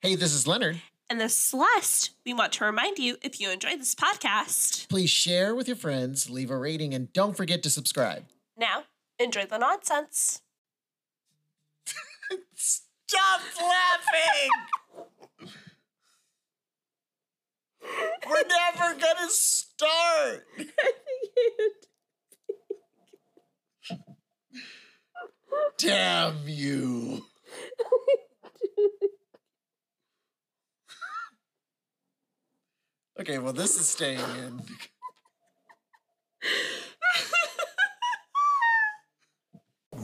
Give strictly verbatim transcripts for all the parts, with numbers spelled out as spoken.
Hey, this is Leonard. And this is Celeste. We want to remind you, if you enjoyed this podcast, please share with your friends, leave a rating, and don't forget to subscribe. Now, enjoy the nonsense. Stop laughing! We're never gonna start! Damn you! Okay, well, this is staying in.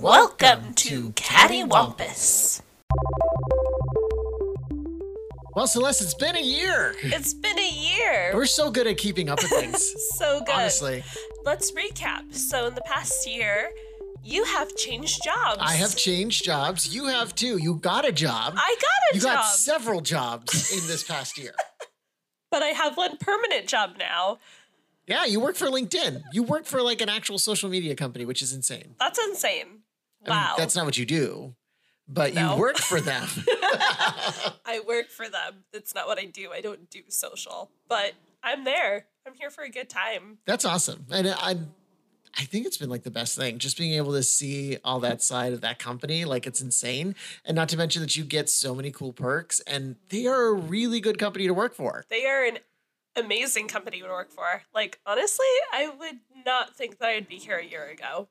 Welcome to Cattywampus. Well, Celeste, it's been a year. It's been a year. We're so good at keeping up with things. So good. Honestly. Let's recap. So in the past year, you have changed jobs. I have changed jobs. You have too. You got a job. I got a you job. You got several jobs in this past year. But I have one permanent job now. Yeah, you work for LinkedIn. You work for like an actual social media company, which is insane. That's insane. Wow. I mean, that's not what you do, but no. You work for them. I work for them. That's not what I do. I don't do social, but I'm there. I'm here for a good time. That's awesome. And I, I think it's been like the best thing, just being able to see all that side of that company. Like, it's insane. And not to mention that you get so many cool perks, and they are a really good company to work for. They are an amazing company to work for. Like, honestly, I would not think that I'd be here a year ago.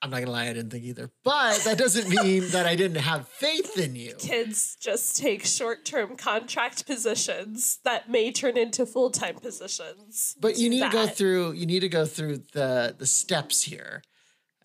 I'm not going to lie, I didn't think either. But that doesn't mean that I didn't have faith in you. Kids just take short-term contract positions that may turn into full-time positions. But you need that. to go through you need to go through the the steps here.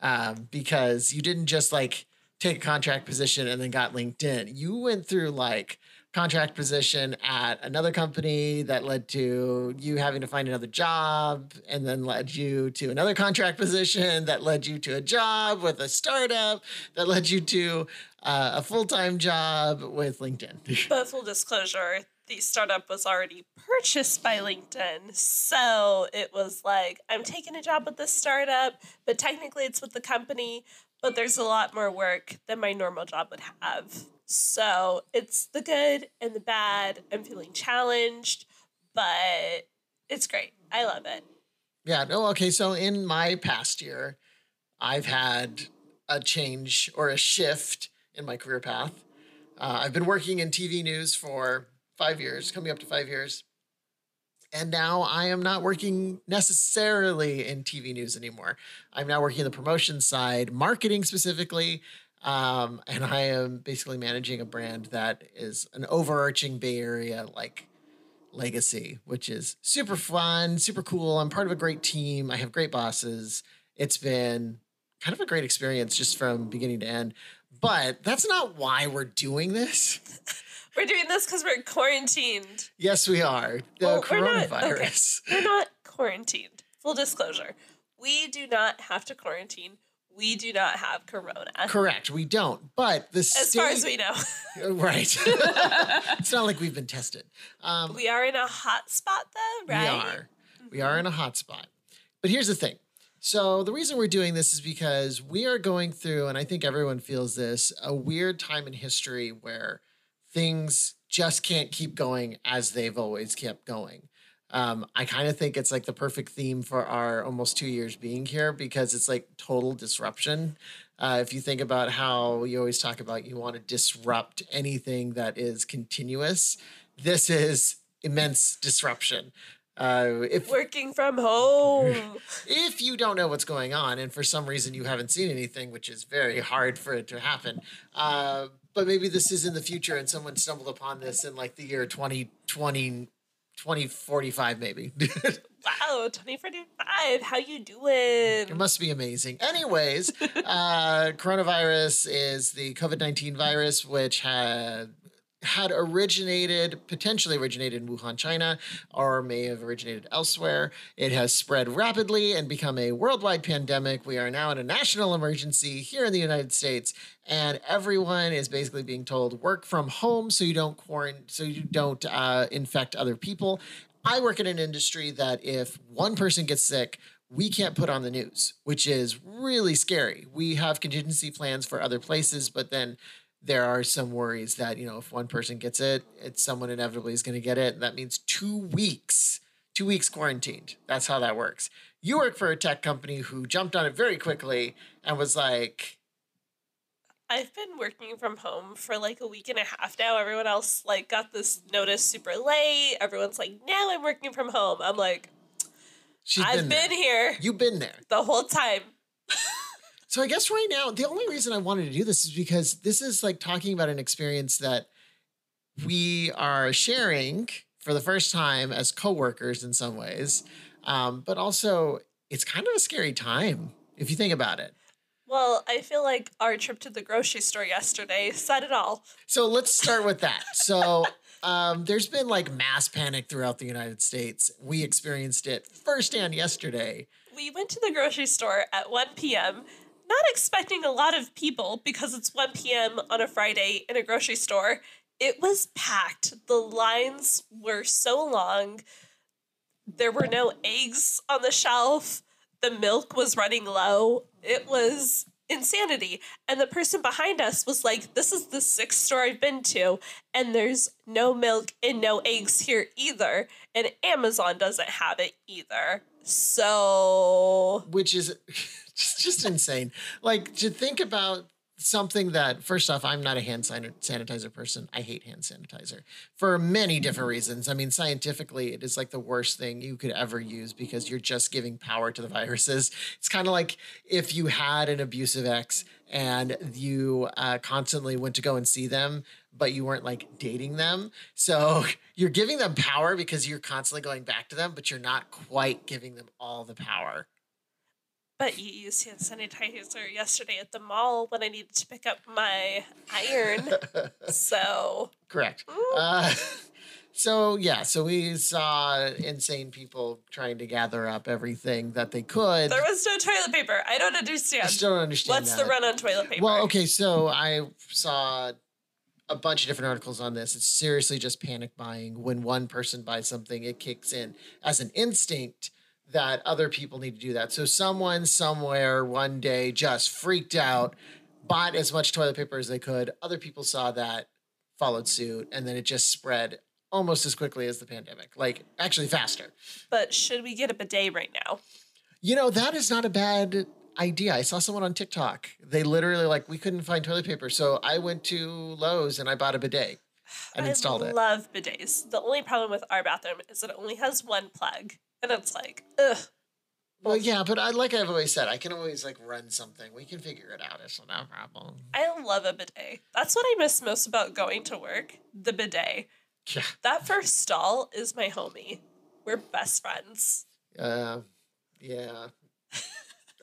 Um, because you didn't just like take a contract position and then got LinkedIn. You went through like contract position at another company that led to you having to find another job, and then led you to another contract position that led you to a job with a startup that led you to uh, a full-time job with LinkedIn. But full disclosure, the startup was already purchased by LinkedIn. So it was like, I'm taking a job with this startup, but technically it's with the company, but there's a lot more work than my normal job would have. So it's the good and the bad. I'm feeling challenged, but it's great. I love it. Yeah. No. Okay. So in my past year, I've had a change or a shift in my career path. Uh, I've been working in T V news for five years, coming up to five years. And now I am not working necessarily in T V news anymore. I'm now working in the promotion side, marketing specifically. Um, and I am basically managing a brand that is an overarching Bay Area, like, legacy, which is super fun, super cool. I'm part of a great team. I have great bosses. It's been kind of a great experience just from beginning to end, but that's not why we're doing this. We're doing this because we're quarantined. Yes, we are. The well, coronavirus. We're not, okay. We're not quarantined. Full disclosure. We do not have to quarantine. We do not have corona. Correct. We don't. But the state, as far as we know. Right. It's not like we've been tested. Um, we are in a hot spot, though, right? We are. Mm-hmm. We are in a hot spot. But here's the thing. So the reason we're doing this is because we are going through, and I think everyone feels this, a weird time in history where things just can't keep going as they've always kept going. Um, I kind of think it's like the perfect theme for our almost two years being here, because it's like total disruption. Uh, if you think about how you always talk about you want to disrupt anything that is continuous, this is immense disruption. Uh, if, Working from home. If you don't know what's going on and for some reason you haven't seen anything, which is very hard for it to happen, uh, but maybe this is in the future and someone stumbled upon this in like the year twenty twenty. twenty forty-five, maybe. Wow, twenty forty-five. How you doing? It must be amazing. Anyways, uh, coronavirus is the COVID nineteen virus, which had had originated, potentially originated in Wuhan, China, or may have originated elsewhere. It has spread rapidly and become a worldwide pandemic. We are now in a national emergency here in the United States, and everyone is basically being told work from home so you don't quarant- so you don't uh, infect other people. I work in an industry that if one person gets sick, we can't put on the news, which is really scary. We have contingency plans for other places, but then there are some worries that, you know, if one person gets it, it's someone inevitably is going to get it. And that means two weeks, two weeks quarantined. That's how that works. You work for a tech company who jumped on it very quickly and was like... I've been working from home for like a week and a half now. Everyone else like got this notice super late. Everyone's like, now I'm working from home. I'm like, She's I've been, been here. You've been there. The whole time. So I guess right now, the only reason I wanted to do this is because this is like talking about an experience that we are sharing for the first time as coworkers in some ways. Um, but also, it's kind of a scary time if you think about it. Well, I feel like our trip to the grocery store yesterday said it all. So let's start with that. So um, there's been like mass panic throughout the United States. We experienced it firsthand yesterday. We went to the grocery store at one p.m., not expecting a lot of people because it's one p.m. on a Friday in a grocery store. It was packed. The lines were so long. There were no eggs on the shelf. The milk was running low. It was insanity. And the person behind us was like, this is the sixth store I've been to, and there's no milk and no eggs here either. And Amazon doesn't have it either. So... Which is just, just insane. Like, to think about something that, first off, I'm not a hand sanitizer person. I hate hand sanitizer for many different reasons. I mean, scientifically, it is like the worst thing you could ever use because you're just giving power to the viruses. It's kind of like if you had an abusive ex and you uh, constantly went to go and see them, but you weren't like dating them. So you're giving them power because you're constantly going back to them, but you're not quite giving them all the power. But you used hand sanitizer yesterday at the mall when I needed to pick up my iron. So. Correct. Uh, so, yeah. So we saw insane people trying to gather up everything that they could. There was no toilet paper. I don't understand. I still don't understand What's that. the run on toilet paper? Well, okay. So I saw a bunch of different articles on this. It's seriously just panic buying. When one person buys something, it kicks in as an instinct that other people need to do that. So someone somewhere one day just freaked out, bought as much toilet paper as they could. Other people saw that, followed suit, and then it just spread almost as quickly as the pandemic, like actually faster. But should we get a bidet right now? You know, that is not a bad idea. I saw someone on TikTok. They literally like, we couldn't find toilet paper. So I went to Lowe's and I bought a bidet and I installed it. I love bidets. The only problem with our bathroom is it only has one plug. And it's like, ugh. Well, yeah, but I, like I've always said, I can always, like, run something. We can figure it out. It's no problem. I love a bidet. That's what I miss most about going to work, the bidet. Yeah. That first stall is my homie. We're best friends. Uh, yeah.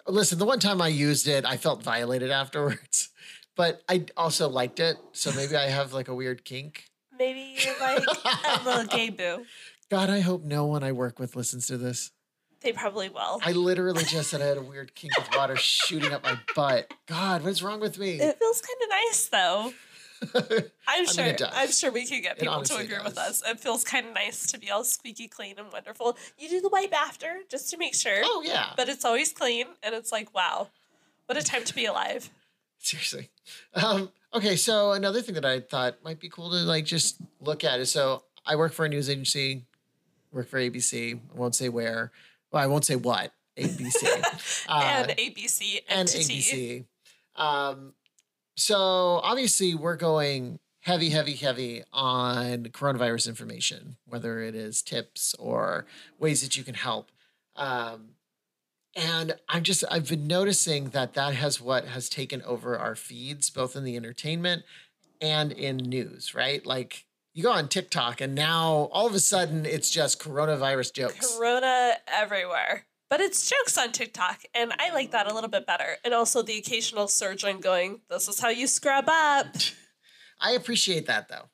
Listen, the one time I used it, I felt violated afterwards. But I also liked it, so maybe I have, like, a weird kink. Maybe you're, like, a little gay boo. God, I hope no one I work with listens to this. They probably will. I literally just said I had a weird kink with water shooting up my butt. God, what's wrong with me? It feels kind of nice, though. I'm sure. I mean, it does. I'm sure we can get people to agree does. with us. It feels kind of nice to be all squeaky clean and wonderful. You do the wipe after just to make sure. Oh yeah. But it's always clean, and it's like, wow, what a time to be alive. Seriously. Um, okay, so another thing that I thought might be cool to like just look at is so I work for a news agency. Work for A B C. I won't say where. Well, I won't say what. A B C. Uh, and A B C. And A B C. Um, so obviously we're going heavy, heavy, heavy on coronavirus information, whether it is tips or ways that you can help. Um, and I'm just, I've been noticing that that has what has taken over our feeds, both in the entertainment and in news, right? Like, you go on TikTok and now all of a sudden it's just coronavirus jokes. Corona everywhere. But it's jokes on TikTok and I like that a little bit better. And also the occasional surgeon going, this is how you scrub up. I appreciate that though.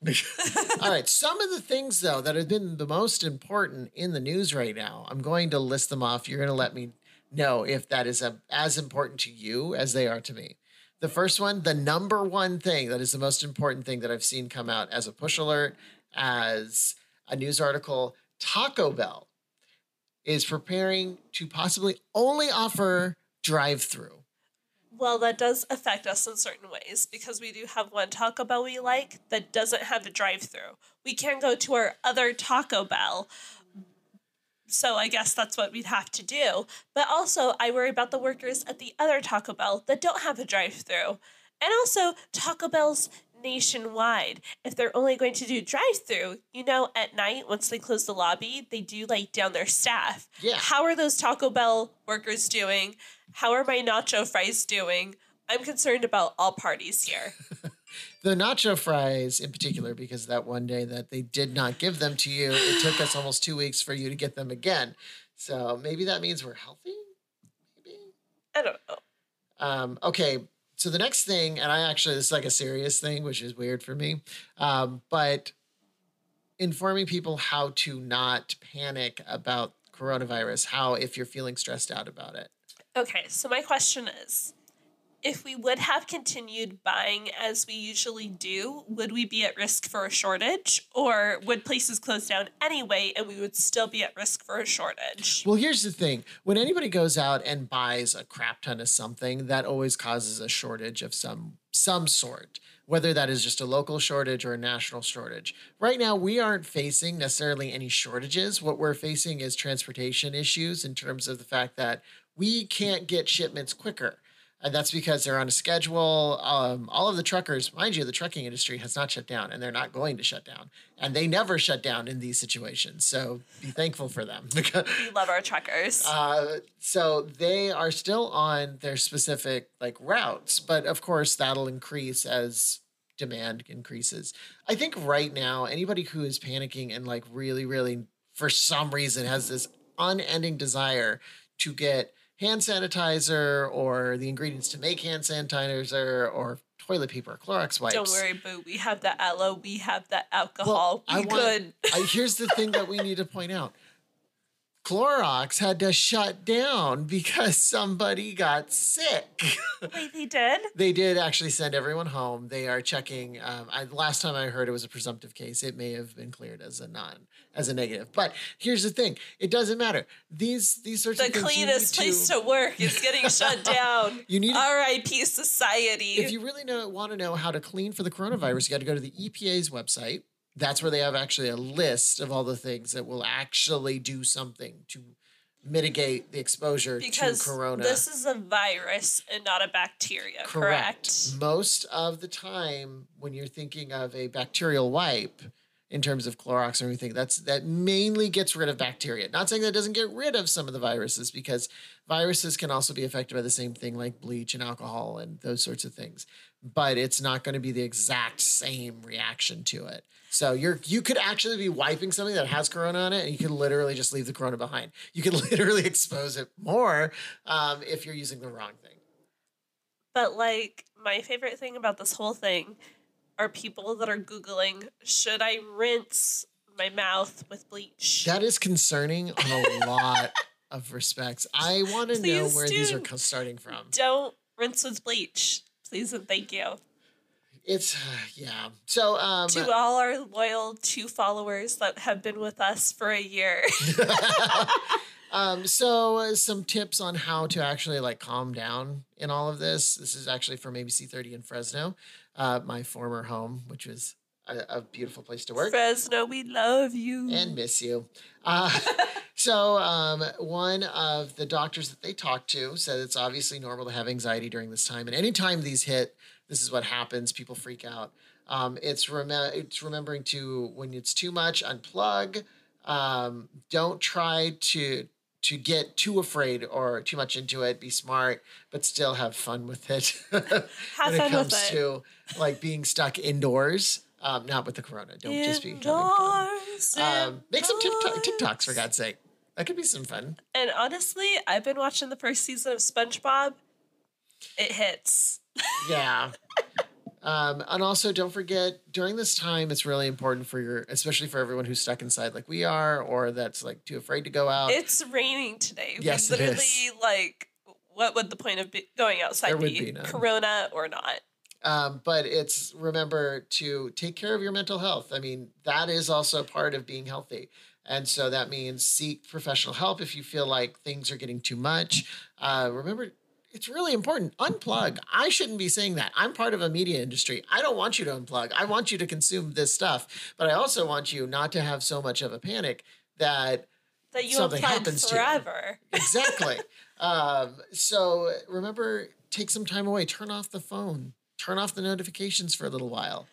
All right. Some of the things though that have been the most important in the news right now, I'm going to list them off. You're going to let me know if that is a, as important to you as they are to me. The first one, the number one thing that is the most important thing that I've seen come out as a push alert, as a news article, Taco Bell is preparing to possibly only offer drive-through. Well, that does affect us in certain ways because we do have one Taco Bell we like that doesn't have a drive-thru. We can't go to our other Taco Bell. So I guess that's what we'd have to do. But also, I worry about the workers at the other Taco Bell that don't have a drive-thru. And also, Taco Bell's nationwide. If they're only going to do drive-thru, you know, at night, once they close the lobby, they do like down their staff. Yeah. How are those Taco Bell workers doing? How are my nacho fries doing? I'm concerned about all parties here. The nacho fries in particular, because that one day that they did not give them to you, it took us almost two weeks for you to get them again. So maybe that means we're healthy? Maybe? I don't know. Um, okay. So the next thing, and I actually, this is like a serious thing, which is weird for me, um, but informing people how to not panic about coronavirus, how if you're feeling stressed out about it. Okay, so my question is, if we would have continued buying as we usually do, would we be at risk for a shortage? Or would places close down anyway and we would still be at risk for a shortage? Well, here's the thing. When anybody goes out and buys a crap ton of something, that always causes a shortage of some some sort, whether that is just a local shortage or a national shortage. Right now, we aren't facing necessarily any shortages. What we're facing is transportation issues in terms of the fact that we can't get shipments quicker. And that's because they're on a schedule. Um, all of the truckers, mind you, the trucking industry has not shut down and they're not going to shut down. And they never shut down in these situations. So be thankful for them. We love our truckers. Uh, so they are still on their specific like routes. But of course, that'll increase as demand increases. I think right now, anybody who is panicking and like really, really, for some reason, has this unending desire to get hand sanitizer or the ingredients to make hand sanitizer or toilet paper, Clorox wipes. Don't worry, boo. We have the aloe. We have the alcohol. Well, we good. Here's the thing that we need to point out. Clorox had to shut down because somebody got sick. Wait, they did? They did actually send everyone home. They are checking. Um, I, last time I heard it was a presumptive case. It may have been cleared as a non, as a negative. But here's the thing. It doesn't matter. These these sorts the of things. The cleanest place to, to work is getting shut down. You need R I P society. If you really know, want to know how to clean for the coronavirus, you got to go to the E P A's website. That's where they have actually a list of all the things that will actually do something to mitigate the exposure because to corona. This is a virus and not a bacteria, correct. correct? Most of the time when you're thinking of a bacterial wipe in terms of Clorox or anything, that's that mainly gets rid of bacteria. Not saying that it doesn't get rid of some of the viruses because viruses can also be affected by the same thing like bleach and alcohol and those sorts of things. But it's not going to be the exact same reaction to it. So you're you could actually be wiping something that has corona on it, and you could literally just leave the corona behind. You could literally expose it more um, if you're using the wrong thing. But like my favorite thing about this whole thing are people that are Googling, should I rinse my mouth with bleach? That is concerning on a lot of respects. I want to know where these are starting from. Don't rinse with bleach. Please and thank you. It's, yeah. So, um, to all our loyal two followers that have been with us for a year. um, so, uh, some tips on how to actually like calm down in all of this. This is actually from A B C thirty in Fresno, uh, my former home, which was a, a beautiful place to work. Fresno, we love you and miss you. Uh, So um, one of the doctors that they talked to said it's obviously normal to have anxiety during this time. And anytime these hit, this is what happens. People freak out. Um, it's, rem- it's remembering to, when it's too much, unplug. Um, don't try to to get too afraid or too much into it. Be smart, but still have fun with it. Have fun with it. When it comes to like being stuck indoors. Um, not with the corona. Don't indoors, just be having fun. Um, make some TikTok- TikToks, for God's sake. That could be some fun. And honestly, I've been watching the first season of SpongeBob. It hits. Yeah. um, and also, don't forget, during this time, it's really important for your, especially for everyone who's stuck inside like we are, or that's like too afraid to go out. It's raining today. Yes, we literally, it is. Like, what would the point of be- going outside there be? Would be none. Corona or not. Um, but it's, remember to take care of your mental health. I mean, that is also part of being healthy. And so that means seek professional help if you feel like things are getting too much. Uh, remember, it's really important. Unplug. I shouldn't be saying that. I'm part of a media industry. I don't want you to unplug. I want you to consume this stuff, but I also want you not to have so much of a panic that, that you something happens forever. To you. Exactly. um, so remember, take some time away. Turn off the phone. Turn off the notifications for a little while.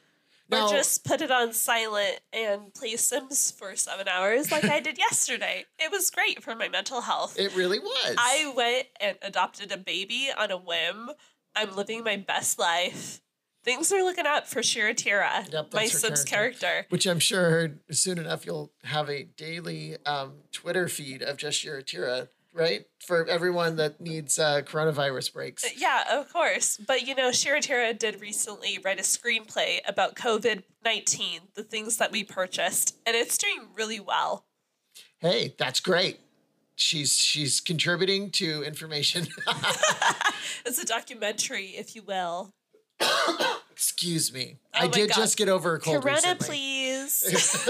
Now, or just put it on silent and play Sims for seven hours like I did yesterday. It was great for my mental health. It really was. I went and adopted a baby on a whim. I'm living my best life. Things are looking up for Shiratira, yep, my Sims character. character. Which I'm sure soon enough you'll have a daily um, Twitter feed of just Shiratira. Right? For everyone that needs uh, coronavirus breaks. Yeah, of course. But, you know, Shiratira did recently write a screenplay about COVID nineteen, the things that we purchased, and it's doing really well. Hey, that's great. She's she's contributing to information. It's a documentary, if you will. Excuse me. Oh I did God. just get over a cold Corona, recently. Please.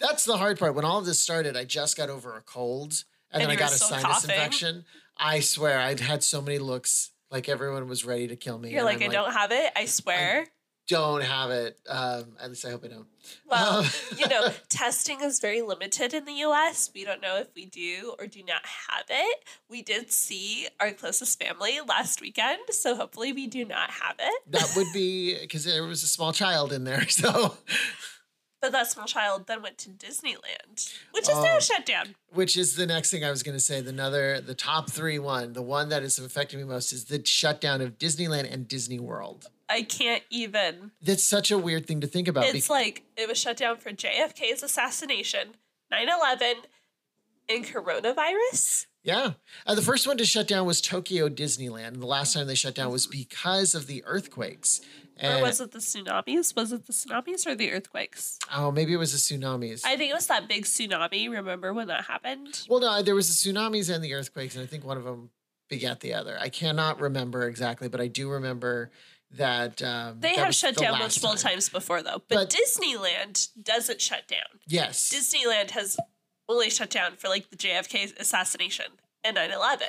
That's the hard part. When all of this started, I just got over a cold. And, and then I got a sinus coughing. infection. I swear, I'd had so many looks like everyone was ready to kill me. You're like, I like, don't have it. I swear. I don't have it. Um, at least I hope I don't. Well, um. you know, testing is very limited in the U S. We don't know if we do or do not have it. We did see our closest family last weekend, so hopefully we do not have it. That would be because there was a small child in there, so... But that small child then went to Disneyland, which is oh, now shut down. Which is the next thing I was going to say. The another, the top three one, the one that is affecting me most is the shutdown of Disneyland and Disney World. I can't even. That's such a weird thing to think about. It's like it was shut down for J F K's assassination, nine eleven, and coronavirus. Yeah. Uh, the first one to shut down was Tokyo Disneyland. And the last time they shut down was because of the earthquakes. And or was it the tsunamis? Was it the tsunamis or the earthquakes? Oh, maybe it was the tsunamis. I think it was that big tsunami. Remember when that happened? Well, no, there was the tsunamis and the earthquakes, and I think one of them begat the other. I cannot remember exactly, but I do remember that. Um, they that have shut the down multiple time. times before, though. But, but Disneyland doesn't shut down. Yes. Disneyland has... only shut down for like the J F K assassination and nine eleven.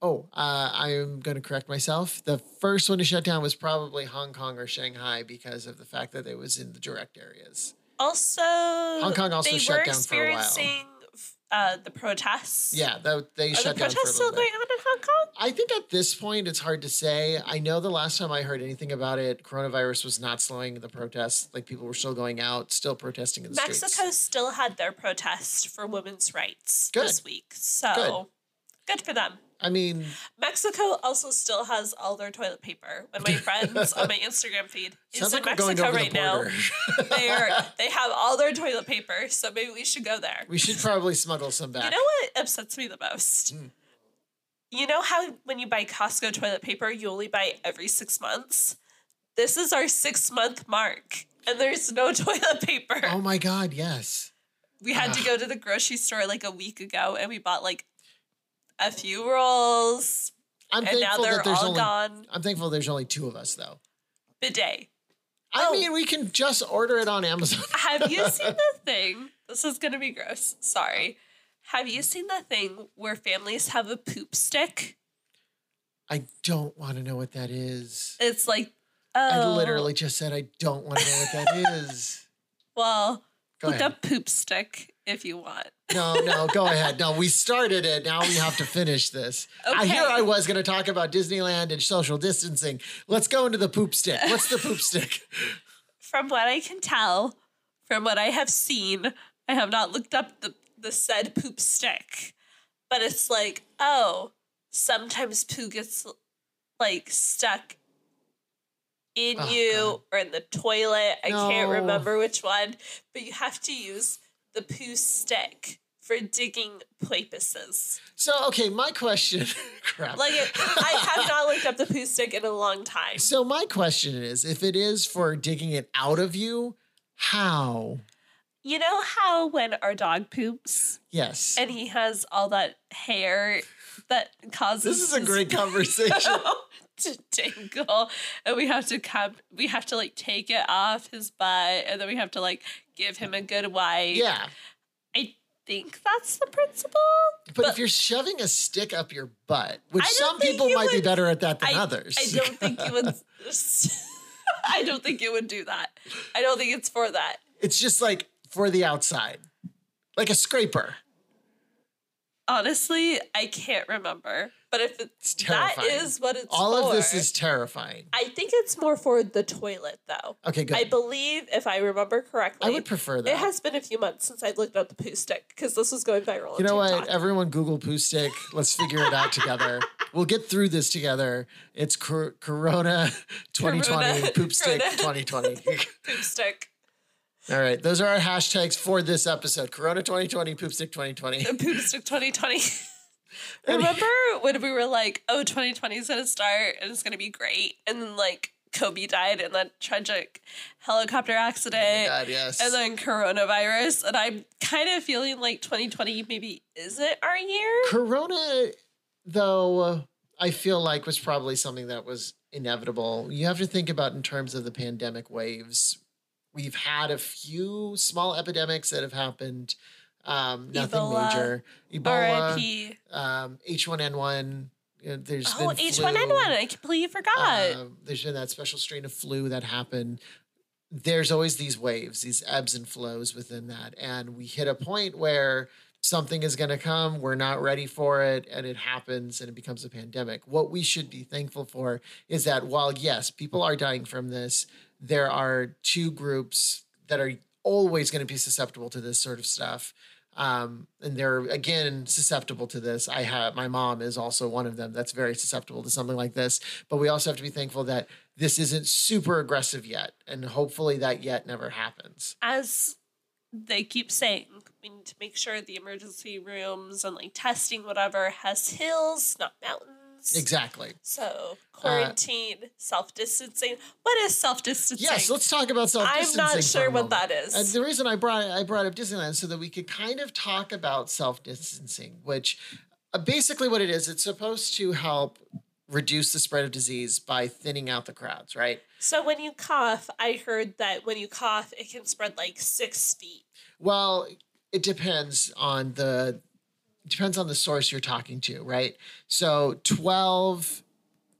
Oh, uh, I'm going to correct myself. The first one to shut down was probably Hong Kong or Shanghai because of the fact that it was in the direct areas. Also, Hong Kong also they shut were down experiencing for a while. Uh, the protests. Yeah, they, they shut the down for a little bit. Are the protests still going on in Hong Kong? I think at this point it's hard to say. I know the last time I heard anything about it, coronavirus was not slowing the protests. Like people were still going out, still protesting in the Mexico streets. Mexico still had their protest for women's rights good. this week. So good. good for them. I mean, Mexico also still has all their toilet paper. When my friends on my Instagram feed is in like Mexico right now, they are they have all their toilet paper. So maybe we should go there. We should probably smuggle some back. You know what upsets me the most? Mm. You know how when you buy Costco toilet paper, you only buy it every six months. This is our six month mark, and there's no toilet paper. Oh my God! Yes, we had uh. to go to the grocery store like a week ago, and we bought like. A few rolls, I'm and now they're all only, gone. I'm thankful there's only two of us, though. Bidet. I oh. mean, we can just order it on Amazon. Have you seen the thing? This is going to be gross. Sorry. Have you seen the thing where families have a poop stick? I don't want to know what that is. It's like, oh. I literally just said I don't want to know what that is. Well, Go look ahead. up poop stick if you want. No, no, go ahead. No, we started it. Now we have to finish this. Okay. I hear I was going to talk about Disneyland and social distancing. Let's go into the poop stick. What's the poop stick? From what I can tell, from what I have seen, I have not looked up the, the said poop stick. But it's like, oh, sometimes poo gets like stuck in oh, you God. or in the toilet. I no. can't remember which one, but you have to use the poo stick for digging places. So, okay, my question... Crap. Like, it, I have not looked up the poo stick in a long time. So my question is, if it is for digging it out of you, how? You know how when our dog poops? Yes. And he has all that hair that causes... This is a great conversation. ...to tingle, and we have to come... We have to, like, take it off his butt, and then we have to, like... give him a good wipe. Yeah. I think that's the principle. But, but if you're shoving a stick up your butt, which some people might would, be better at that than I, others. I don't think you would. I don't think you would do that. I don't think it's for that. It's just like for the outside, like a scraper. Honestly, I can't remember. But if it's, it's that is what it's all for. All of this is terrifying. I think it's more for the toilet, though. Okay, good. I believe, if I remember correctly. I would prefer that. It has been a few months since I looked up the poo stick, because this was going viral on TikTok. You know what? Everyone Google poo stick. Let's figure it out together. We'll get through this together. It's cor Corona twenty twenty, poop stick twenty twenty. Poop stick. All right, those are our hashtags for this episode. Corona twenty twenty, Poopstick twenty twenty. And Poopstick twenty twenty. Remember when we were like, oh, twenty twenty is going to start and it's going to be great. And then like Kobe died in that tragic helicopter accident. Oh my God, yes. And then coronavirus. And I'm kind of feeling like twenty twenty maybe isn't our year. Corona, though, I feel like was probably something that was inevitable. You have to think about in terms of the pandemic waves. We've had a few small epidemics that have happened. Um, nothing Ebola, major. Ebola, um, H one N one. You know, there's oh, been H one N one. I completely forgot. Uh, there's been that special strain of flu that happened. There's always these waves, these ebbs and flows within that. And we hit a point where something is going to come. We're not ready for it. And it happens and it becomes a pandemic. What we should be thankful for is that while, yes, people are dying from this, there are two groups that are always going to be susceptible to this sort of stuff. Um, and they're, again, susceptible to this. I have, my mom is also one of them that's very susceptible to something like this. But we also have to be thankful that this isn't super aggressive yet. And hopefully that yet never happens. As they keep saying, we need to make sure the emergency rooms and like testing, whatever, has hills, not mountains. Exactly. So quarantine, uh, self-distancing. What is self-distancing? Yes, let's talk about self-distancing. I'm not sure what that is. And the reason I brought I brought up Disneyland so that we could kind of talk about self-distancing, which uh, basically what it is, it's supposed to help reduce the spread of disease by thinning out the crowds, right? So when you cough, I heard that when you cough, it can spread like six feet. Well, it depends on the depends on the source you're talking to, right? So twelve,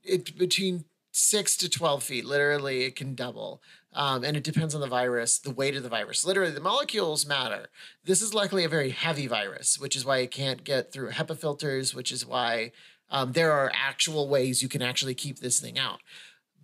it between six to twelve feet, literally, it can double, um, and it depends on the virus, the weight of the virus. Literally, the molecules matter. This is luckily a very heavy virus, which is why it can't get through HEPA filters, which is why. Um, there are actual ways you can actually keep this thing out.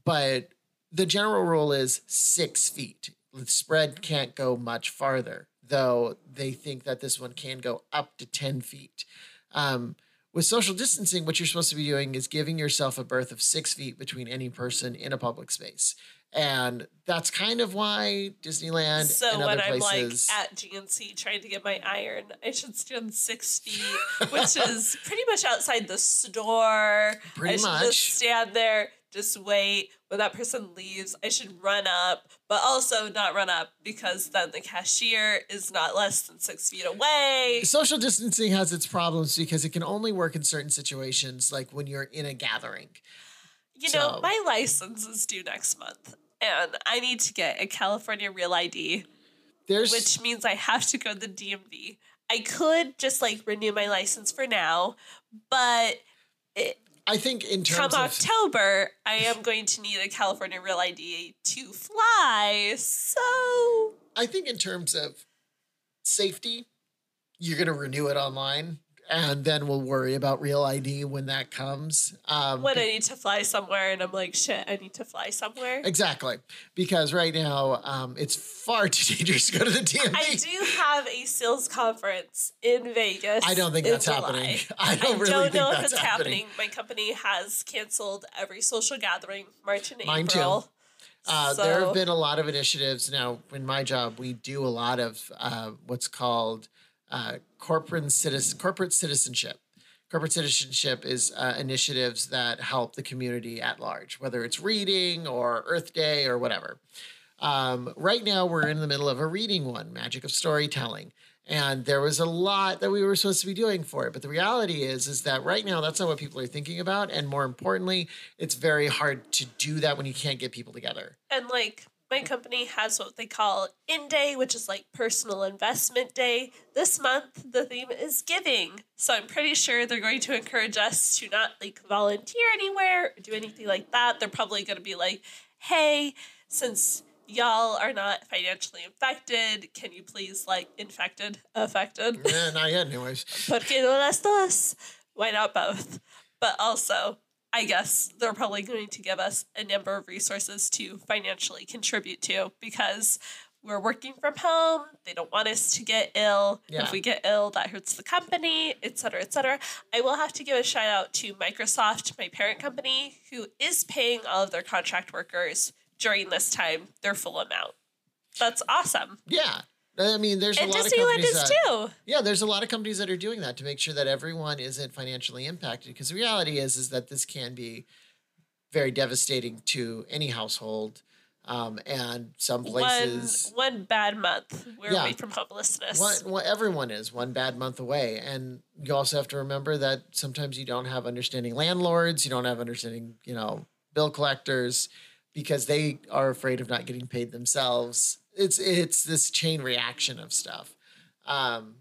But the general rule is six feet. The spread can't go much farther, though they think that this one can go up to ten feet. Um, with social distancing, what you're supposed to be doing is giving yourself a berth of six feet between any person in a public space. And that's kind of why Disneyland so and other places. So when I'm like at G N C trying to get my iron, I should stand six feet, which is pretty much outside the store. Pretty much. I should just stand there, just wait. When that person leaves, I should run up, but also not run up because then the cashier is not less than six feet away. Social distancing has its problems because it can only work in certain situations, like when you're in a gathering. You so. know, my license is due next month. And I need to get a California Real I D, There's... which means I have to go to the D M V. I could just like renew my license for now, but it, I think in terms come of October, I am going to need a California Real I D to fly. So I think in terms of safety, you're going to renew it online. And then we'll worry about Real I D when that comes. Um, when I need to fly somewhere and I'm like, shit, I need to fly somewhere. Exactly. Because right now um, it's far too dangerous to go to the D M V. I do have a sales conference in Vegas. I don't think that's July. happening. I don't I really don't think know that's if it's happening. happening. My company has canceled every social gathering, March and Mine April. Too. Uh, so. There have been a lot of initiatives. Now, in my job, we do a lot of uh, what's called... Uh, corporate citizen, corporate citizenship. Corporate citizenship is uh, initiatives that help the community at large, whether it's reading or Earth Day or whatever. Um, right now, we're in the middle of a reading one, Magic of Storytelling. And there was a lot that we were supposed to be doing for it. But the reality is, is that right now, that's not what people are thinking about. And more importantly, it's very hard to do that when you can't get people together. And like My company has what they call In Day, which is like personal investment day. This month, the theme is giving. So I'm pretty sure they're going to encourage us to not like volunteer anywhere or do anything like that. They're probably going to be like, hey, since y'all are not financially infected, can you please like infected, affected? Yeah, not yet anyways. Porque no las dos? Why not both? But also, I guess they're probably going to give us a number of resources to financially contribute to because we're working from home. They don't want us to get ill. Yeah. If we get ill, that hurts the company, et cetera, et cetera. I will have to give a shout out to Microsoft, my parent company, who is paying all of their contract workers during this time their full amount. That's awesome. Yeah. I mean, there's and a lot Disneyland of companies is that, too. Yeah, there's a lot of companies that are doing that to make sure that everyone isn't financially impacted. Because the reality is, is that this can be very devastating to any household, um, and some places one, one bad month we're yeah, away from homelessness. One, well, everyone is one bad month away, and you also have to remember that sometimes you don't have understanding landlords, you don't have understanding, you know, bill collectors, because they are afraid of not getting paid themselves. It's it's this chain reaction of stuff. Um,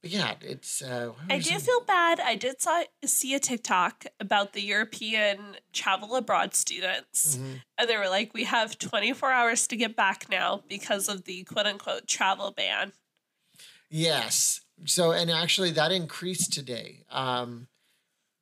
but yeah, it's... Uh, I do it? feel bad. I did saw, see a TikTok about the European travel abroad students. Mm-hmm. And they were like, we have twenty-four hours to get back now because of the quote-unquote travel ban. Yes. So, and actually that increased today. Um,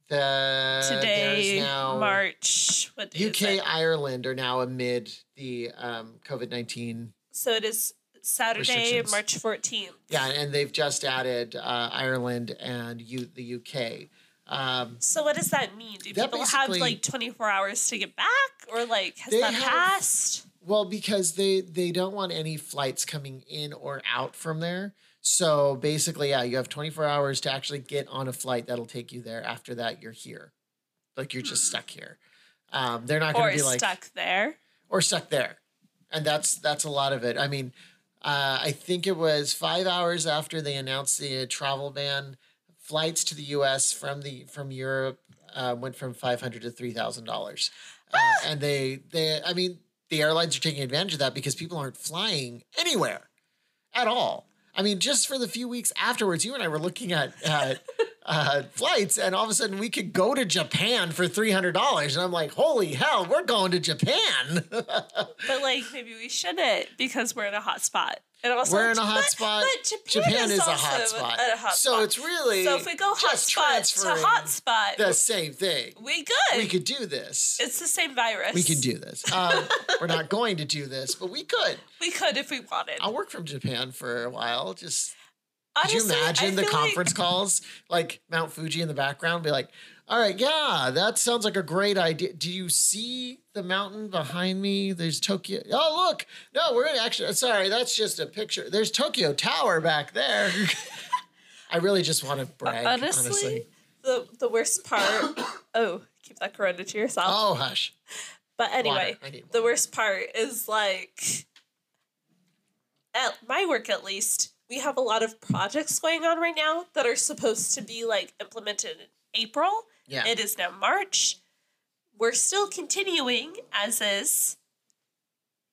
the Today, now, March. What day U K, is Ireland are now amid the um, COVID nineteen... So it is Saturday, March fourteenth. Yeah, and they've just added uh, Ireland and U- the U K. Um, so what does that mean? Do that people have like twenty-four hours to get back, or like has that have, passed? Well, because they, they don't want any flights coming in or out from there. So basically, yeah, you have twenty-four hours to actually get on a flight that'll take you there. After that, you're here. Like you're hmm. just stuck here. Um, they're not going to be like... Or stuck there. Or stuck there. And that's that's a lot of it. I mean, uh, I think it was five hours after they announced the travel ban, flights to the U S from the from Europe uh, went from five hundred to three thousand dollars. Uh, and they they I mean, the airlines are taking advantage of that because people aren't flying anywhere at all. I mean, just for the few weeks afterwards, you and I were looking at uh, uh, flights, and all of a sudden we could go to Japan for three hundred dollars. And I'm like, holy hell, we're going to Japan. But like, maybe we shouldn't because we're in a hot spot. And also we're in a hot spot. But Japan, Japan is, is a hot spot. A hot so spot. It's really so if we go hot spot to hot spot, the same thing. We could. We could do this. It's the same virus. We can do this. Um, we're not going to do this, but we could. We could if we wanted. I'll work from Japan for a while. Just Honestly, could you imagine the conference like- calls, like Mount Fuji in the background, be like, all right, yeah, that sounds like a great idea. Do you see the mountain behind me? There's Tokyo. Oh, look. No, we're in actually. Sorry, that's just a picture. There's Tokyo Tower back there. I really just want to brag, honestly. honestly. The the worst part. Oh, keep that corona to yourself. Oh, hush. But anyway, the worst part is like, at my work at least, we have a lot of projects going on right now that are supposed to be like implemented in April. Yeah. It is now March. We're still continuing as is,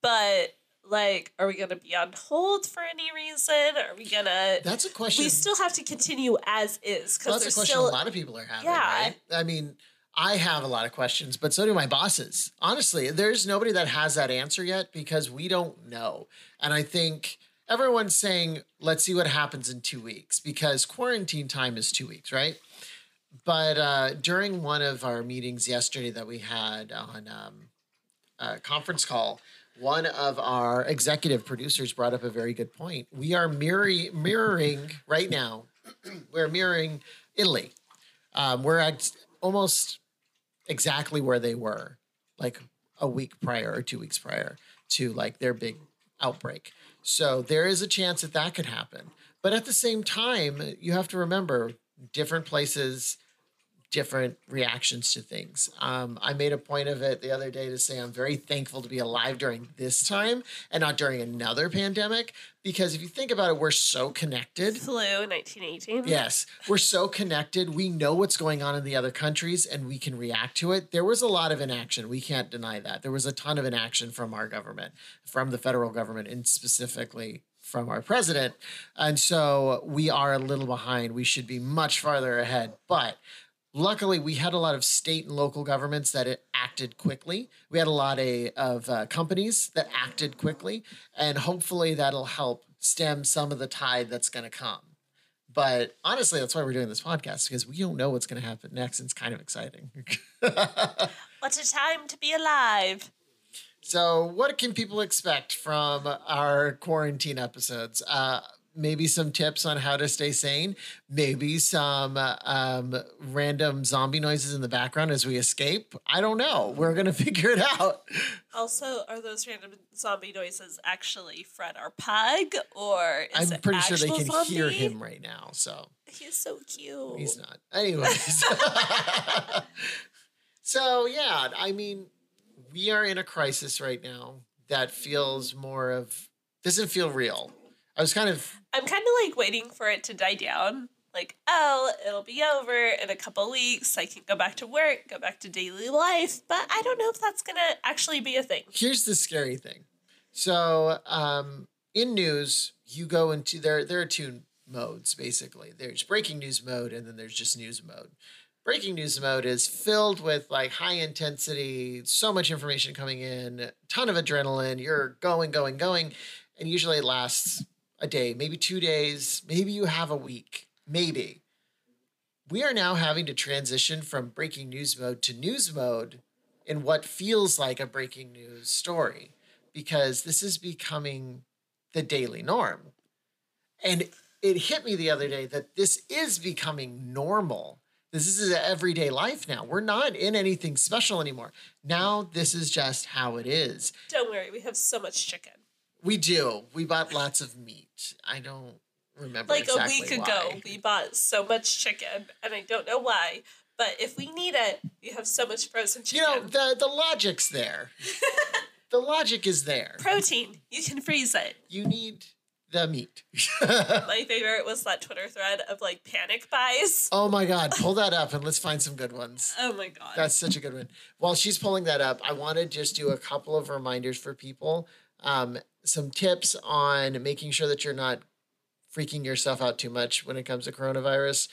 but like, are we going to be on hold for any reason? Are we going to... That's a question. We still have to continue as is. Well, that's a question still, a lot of people are having, yeah. right? I mean, I have a lot of questions, but so do my bosses. Honestly, there's nobody that has that answer yet because we don't know. And I think... Everyone's saying, let's see what happens in two weeks because quarantine time is two weeks, right? But uh, during one of our meetings yesterday that we had on um, a conference call, one of our executive producers brought up a very good point. We are mirroring, mirroring right now, we're mirroring Italy. Um, we're at almost exactly where they were, like a week prior or two weeks prior to like their big outbreak. So there is a chance that that could happen. But at the same time, you have to remember different places, different reactions to things. Um, I made a point of it the other day to say I'm very thankful to be alive during this time and not during another pandemic, because if you think about it, we're so connected. Flu, nineteen eighteen. Yes. We're so connected. We know what's going on in the other countries and we can react to it. There was a lot of inaction. We can't deny that. There was a ton of inaction from our government, from the federal government, and specifically from our president. And so we are a little behind. We should be much farther ahead. But luckily, we had a lot of state and local governments that it acted quickly. We had a lot of, of uh, companies that acted quickly, and hopefully that'll help stem some of the tide that's going to come. But honestly, that's why we're doing this podcast, because we don't know what's going to happen next. And it's kind of exciting. What a time to be alive. So what can people expect from our quarantine episodes? Uh Maybe some tips on how to stay sane. Maybe some uh, um, random zombie noises in the background as we escape. I don't know. We're going to figure it out. Also, are those random zombie noises actually Fred our pug? Or is I'm pretty sure they can zombie? hear him right now. So he's so cute. He's not. Anyways. So, yeah, I mean, we are in a crisis right now that feels more of, doesn't feel real. I was kind of... I'm kind of, like, waiting for it to die down. Like, oh, it'll be over in a couple weeks. I can go back to work, go back to daily life. But I don't know if that's going to actually be a thing. Here's the scary thing. So, um, in news, you go into... There, there are two modes, basically. There's breaking news mode, and then there's just news mode. Breaking news mode is filled with, like, high intensity, so much information coming in, ton of adrenaline. You're going, going, going. And usually it lasts... a day, maybe two days, maybe you have a week, maybe. We are now having to transition from breaking news mode to news mode in what feels like a breaking news story, because this is becoming the daily norm. And it hit me the other day that this is becoming normal. This is everyday life now. We're not in anything special anymore. Now this is just how it is. Don't worry, we have so much chicken. We do. We bought lots of meat. I don't remember exactly why. Like a week ago, we bought so much chicken, and I don't know why. But if we need it, we have so much frozen chicken. You know, the, the logic's there. The logic is there. Protein. You can freeze it. You need the meat. My favorite was that Twitter thread of, like, panic buys. Oh, my God. Pull that up, and let's find some good ones. Oh, my God. That's such a good one. While she's pulling that up, I want to just do a couple of reminders for people. Um, some tips on making sure that you're not freaking yourself out too much when it comes to coronavirus.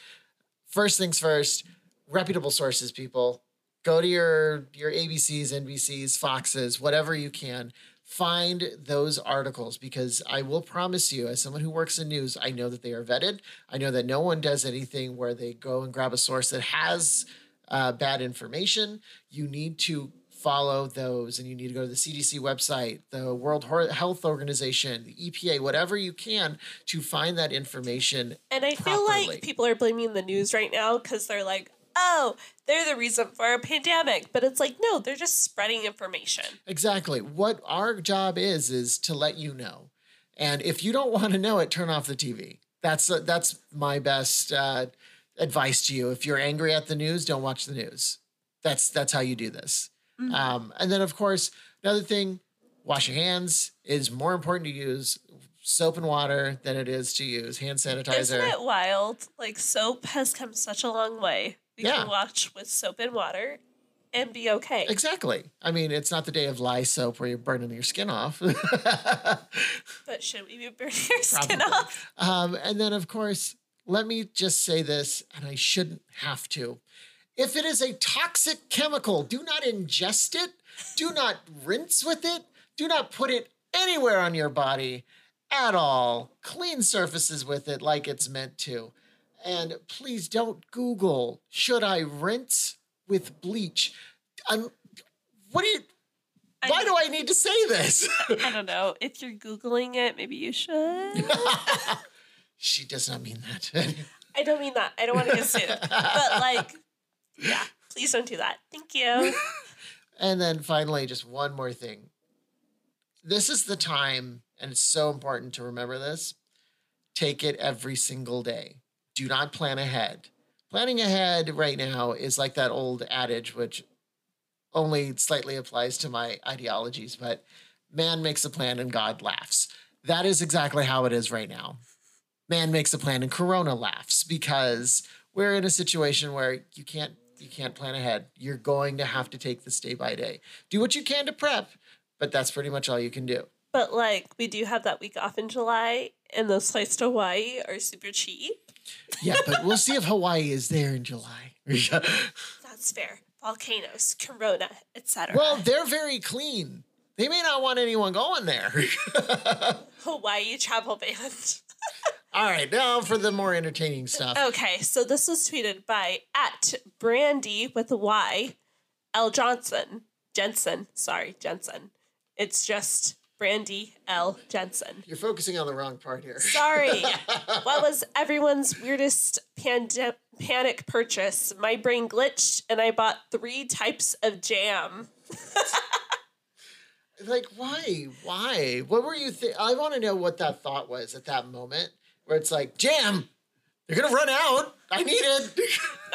First things first, reputable sources, people. Go to your, your A B Cs, N B Cs, Foxes, whatever you can. Find those articles, because I will promise you, as someone who works in news, I know that they are vetted. I know that no one does anything where they go and grab a source that has uh, bad information. You need to follow those, and you need to go to the C D C website, the World Health Organization, the E P A, whatever you can to find that information. And I properly. feel like people are blaming the news right now because they're like, oh, they're the reason for a pandemic. But it's like, no, they're just spreading information. Exactly. What our job is, is to let you know. And if you don't want to know it, turn off the T V. That's uh, that's my best uh, advice to you. If you're angry at the news, don't watch the news. That's that's how you do this. Um, and then, of course, another thing, wash your hands. It is more important to use soap and water than it is to use hand sanitizer. Isn't it wild? Like, soap has come such a long way. We yeah. can wash with soap and water and be okay. Exactly. I mean, it's not the day of lye soap where you're burning your skin off. But should we be burning your skin Probably. off? Um, and then, of course, let me just say this, and I shouldn't have to. If it is a toxic chemical, do not ingest it. Do not rinse with it. Do not put it anywhere on your body at all. Clean surfaces with it like it's meant to. And please don't Google, should I rinse with bleach? I'm, what do you, I why do I need to say this? I don't know. If you're Googling it, maybe you should. She does not mean that. I don't mean that. I don't want to get sued. But like... yeah, please don't do that. Thank you. And then finally, just one more thing. This is the time, and it's so important to remember this. Take it every single day. Do not plan ahead. planning ahead right now is like that old adage, which only slightly applies to my ideologies, but man makes a plan and God laughs. That is exactly how it is right now. Man makes a plan and Corona laughs, because we're in a situation where you can't you can't plan ahead. You're going to have to take this day by day. Do what you can to prep, but that's pretty much all you can do. But like, we do have that week off in July, and those flights to Hawaii are super cheap. Yeah, but we'll see if Hawaii is there in July. That's fair. Volcanoes, Corona, et cetera. Well, they're very clean. They may not want anyone going there. Hawaii travel ban. All right, now for the more entertaining stuff. Okay, so this was tweeted by at Brandy with a Y, L Johnson, Jensen, sorry, Jensen. It's just Brandy L Jensen. You're focusing on the wrong part here. Sorry. What was everyone's weirdest pande- panic purchase? My brain glitched and I bought three types of jam. Like, why? Why? What were you thinking? I want to know what that thought was at that moment. Where it's like, jam, you're going to run out. I need it.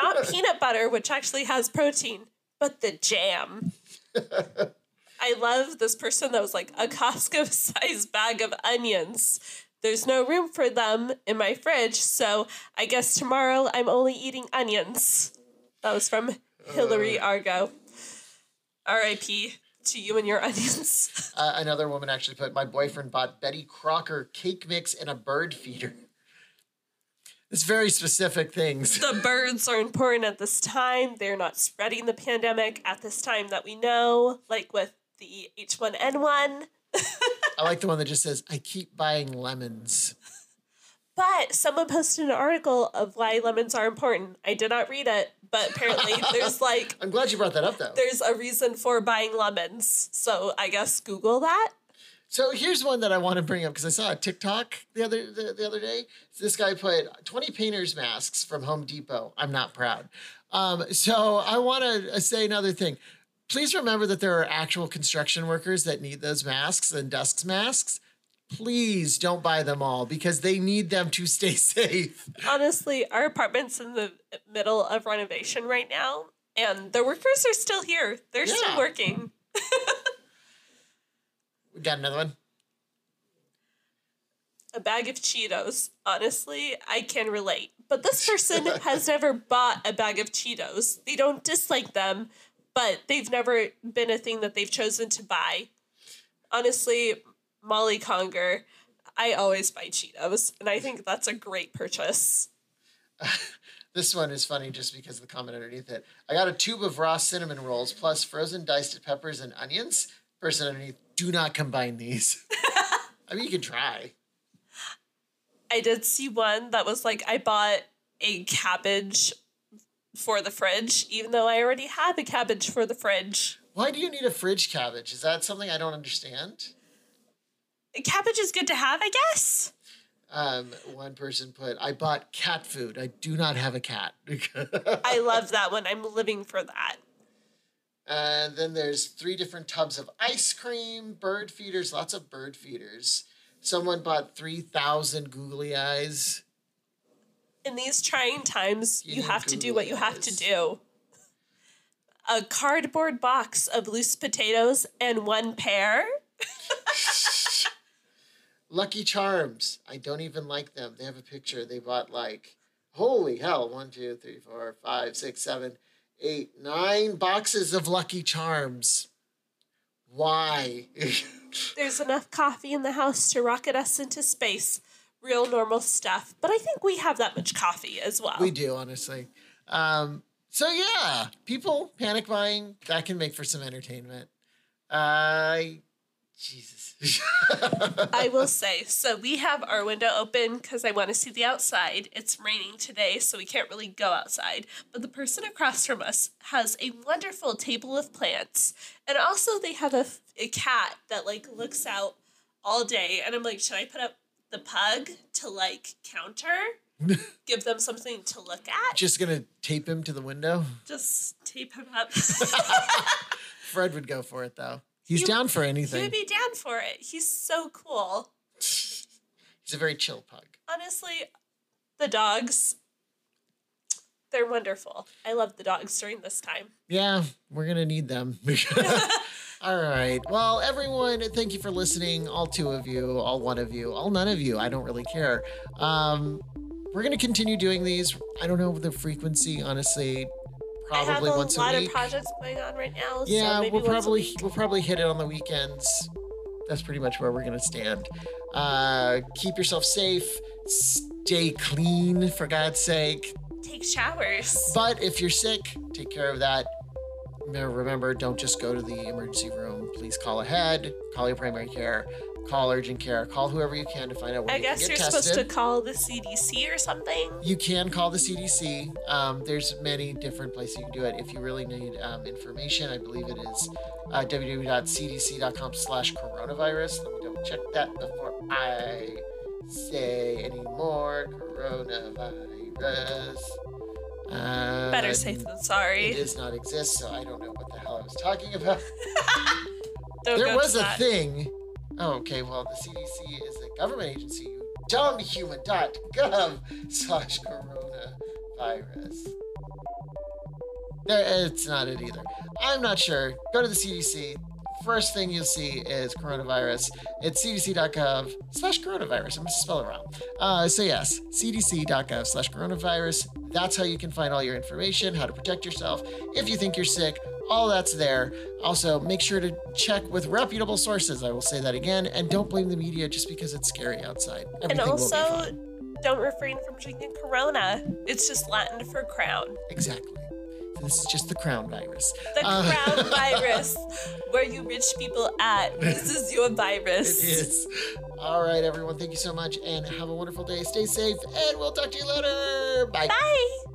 Not peanut butter, which actually has protein, but the jam. I love this person that was like, a Costco-sized bag of onions. There's no room for them in my fridge, so I guess tomorrow I'm only eating onions. That was from uh, Hillary Argo. R I P to you and your onions. Uh, another woman actually put, my boyfriend bought Betty Crocker cake mix and a bird feeder. It's very specific things. The birds are important at this time. They're not spreading the pandemic at this time that we know, like with the H one N one. I like the one that just says, I keep buying lemons. But someone posted an article of why lemons are important. I did not read it, but apparently there's like... I'm glad you brought that up, though. There's a reason for buying lemons. So I guess Google that. So here's one that I want to bring up because I saw a TikTok the other the, the other day. So this guy put twenty painter's masks from Home Depot. I'm not proud. Um, so I want to say another thing. Please remember that there are actual construction workers that need those masks and dust masks. Please don't buy them all because they need them to stay safe. Honestly, our apartment's in the middle of renovation right now, and the workers are still here. They're yeah. still working. We got another one. A bag of Cheetos. Honestly, I can relate. But this person has never bought a bag of Cheetos. They don't dislike them, but they've never been a thing that they've chosen to buy. Honestly, Molly Conger, I always buy Cheetos, and I think that's a great purchase. Uh, this one is funny just because of the comment underneath it. I got a tube of raw cinnamon rolls plus frozen diced peppers and onions. Person underneath, do not combine these. I mean, you can try. I did see one that was like, I bought a cabbage for the fridge, even though I already have a cabbage for the fridge. Why do you need a fridge cabbage? Is that something I don't understand? Cabbage is good to have, I guess. Um, one person put, I bought cat food. I do not have a cat. I love that one. I'm living for that. And uh, then there's three different tubs of ice cream, bird feeders, lots of bird feeders. Someone bought three thousand googly eyes. In these trying times, you, you have to do what you eyes. have to do. A cardboard box of loose potatoes and one pear. Lucky Charms. I don't even like them. They have a picture. They bought like, holy hell, one, two, three, four, five, six, seven, eight, nine boxes of Lucky Charms. Why? There's enough coffee in the house to rocket us into space. Real normal stuff. But I think we have that much coffee as well. We do, honestly. Um, so yeah, people panic buying, that can make for some entertainment. Uh, Jesus. I will say, so we have our window open because I want to see the outside. It's raining today, so we can't really go outside. But the person across from us has a wonderful table of plants. And also they have a, a cat that, like, looks out all day. And I'm like, should I put up the pug to, like, counter? Give them something to look at? Just going to tape him to the window? Just tape him up. Fred would go for it, though. He's he, down for anything. He would be down for it. He's so cool. He's a very chill pug. Honestly, the dogs, They're wonderful. I love the dogs during this time. Yeah, we're going to need them. All right. Well, everyone, thank you for listening. All two of you, all one of you, all none of you. I don't really care. Um, we're going to continue doing these. I don't know the frequency, honestly. Probably once a week. I have a lot of projects going on right now. Yeah, so maybe we'll probably we'll probably hit it on the weekends. That's pretty much where we're going to stand. Uh, keep yourself safe. Stay clean, for God's sake. Take showers. But if you're sick, take care of that. Remember, don't just go to the emergency room. Please call ahead. Call your primary care. Call urgent care. Call whoever you can to find out where I you can get tested. I guess you're supposed to call the C D C or something. You can call the C D C. Um, there's many different places you can do it. If you really need um, information, I believe it is uh, w w w dot c d c dot com slash coronavirus. Let me double check that before I say any more. Coronavirus. Um, Better safe than sorry. It does not exist, so I don't know what the hell I was talking about. There was a that. thing. Oh, okay, well, the C D C is a government agency. dumbhuman dot gov slash coronavirus. There, it's not it either. I'm not sure. Go to the C D C. First thing you'll see is coronavirus. It's c d c dot gov slash coronavirus. I'm going to spell it wrong. Uh, so yes, c d c dot gov slash coronavirus. That's how you can find all your information, how to protect yourself. If you think you're sick, all that's there. Also, make sure to check with reputable sources. I will say that again. And don't blame the media just because it's scary outside. Everything and also, will be fine. Don't refrain from drinking Corona. It's just Latin for crown. Exactly. So this is just the crown virus. The uh, crown virus. Where you rich people at? This is your virus. It is. All right, everyone. Thank you so much. And have a wonderful day. Stay safe. And we'll talk to you later. Bye. Bye.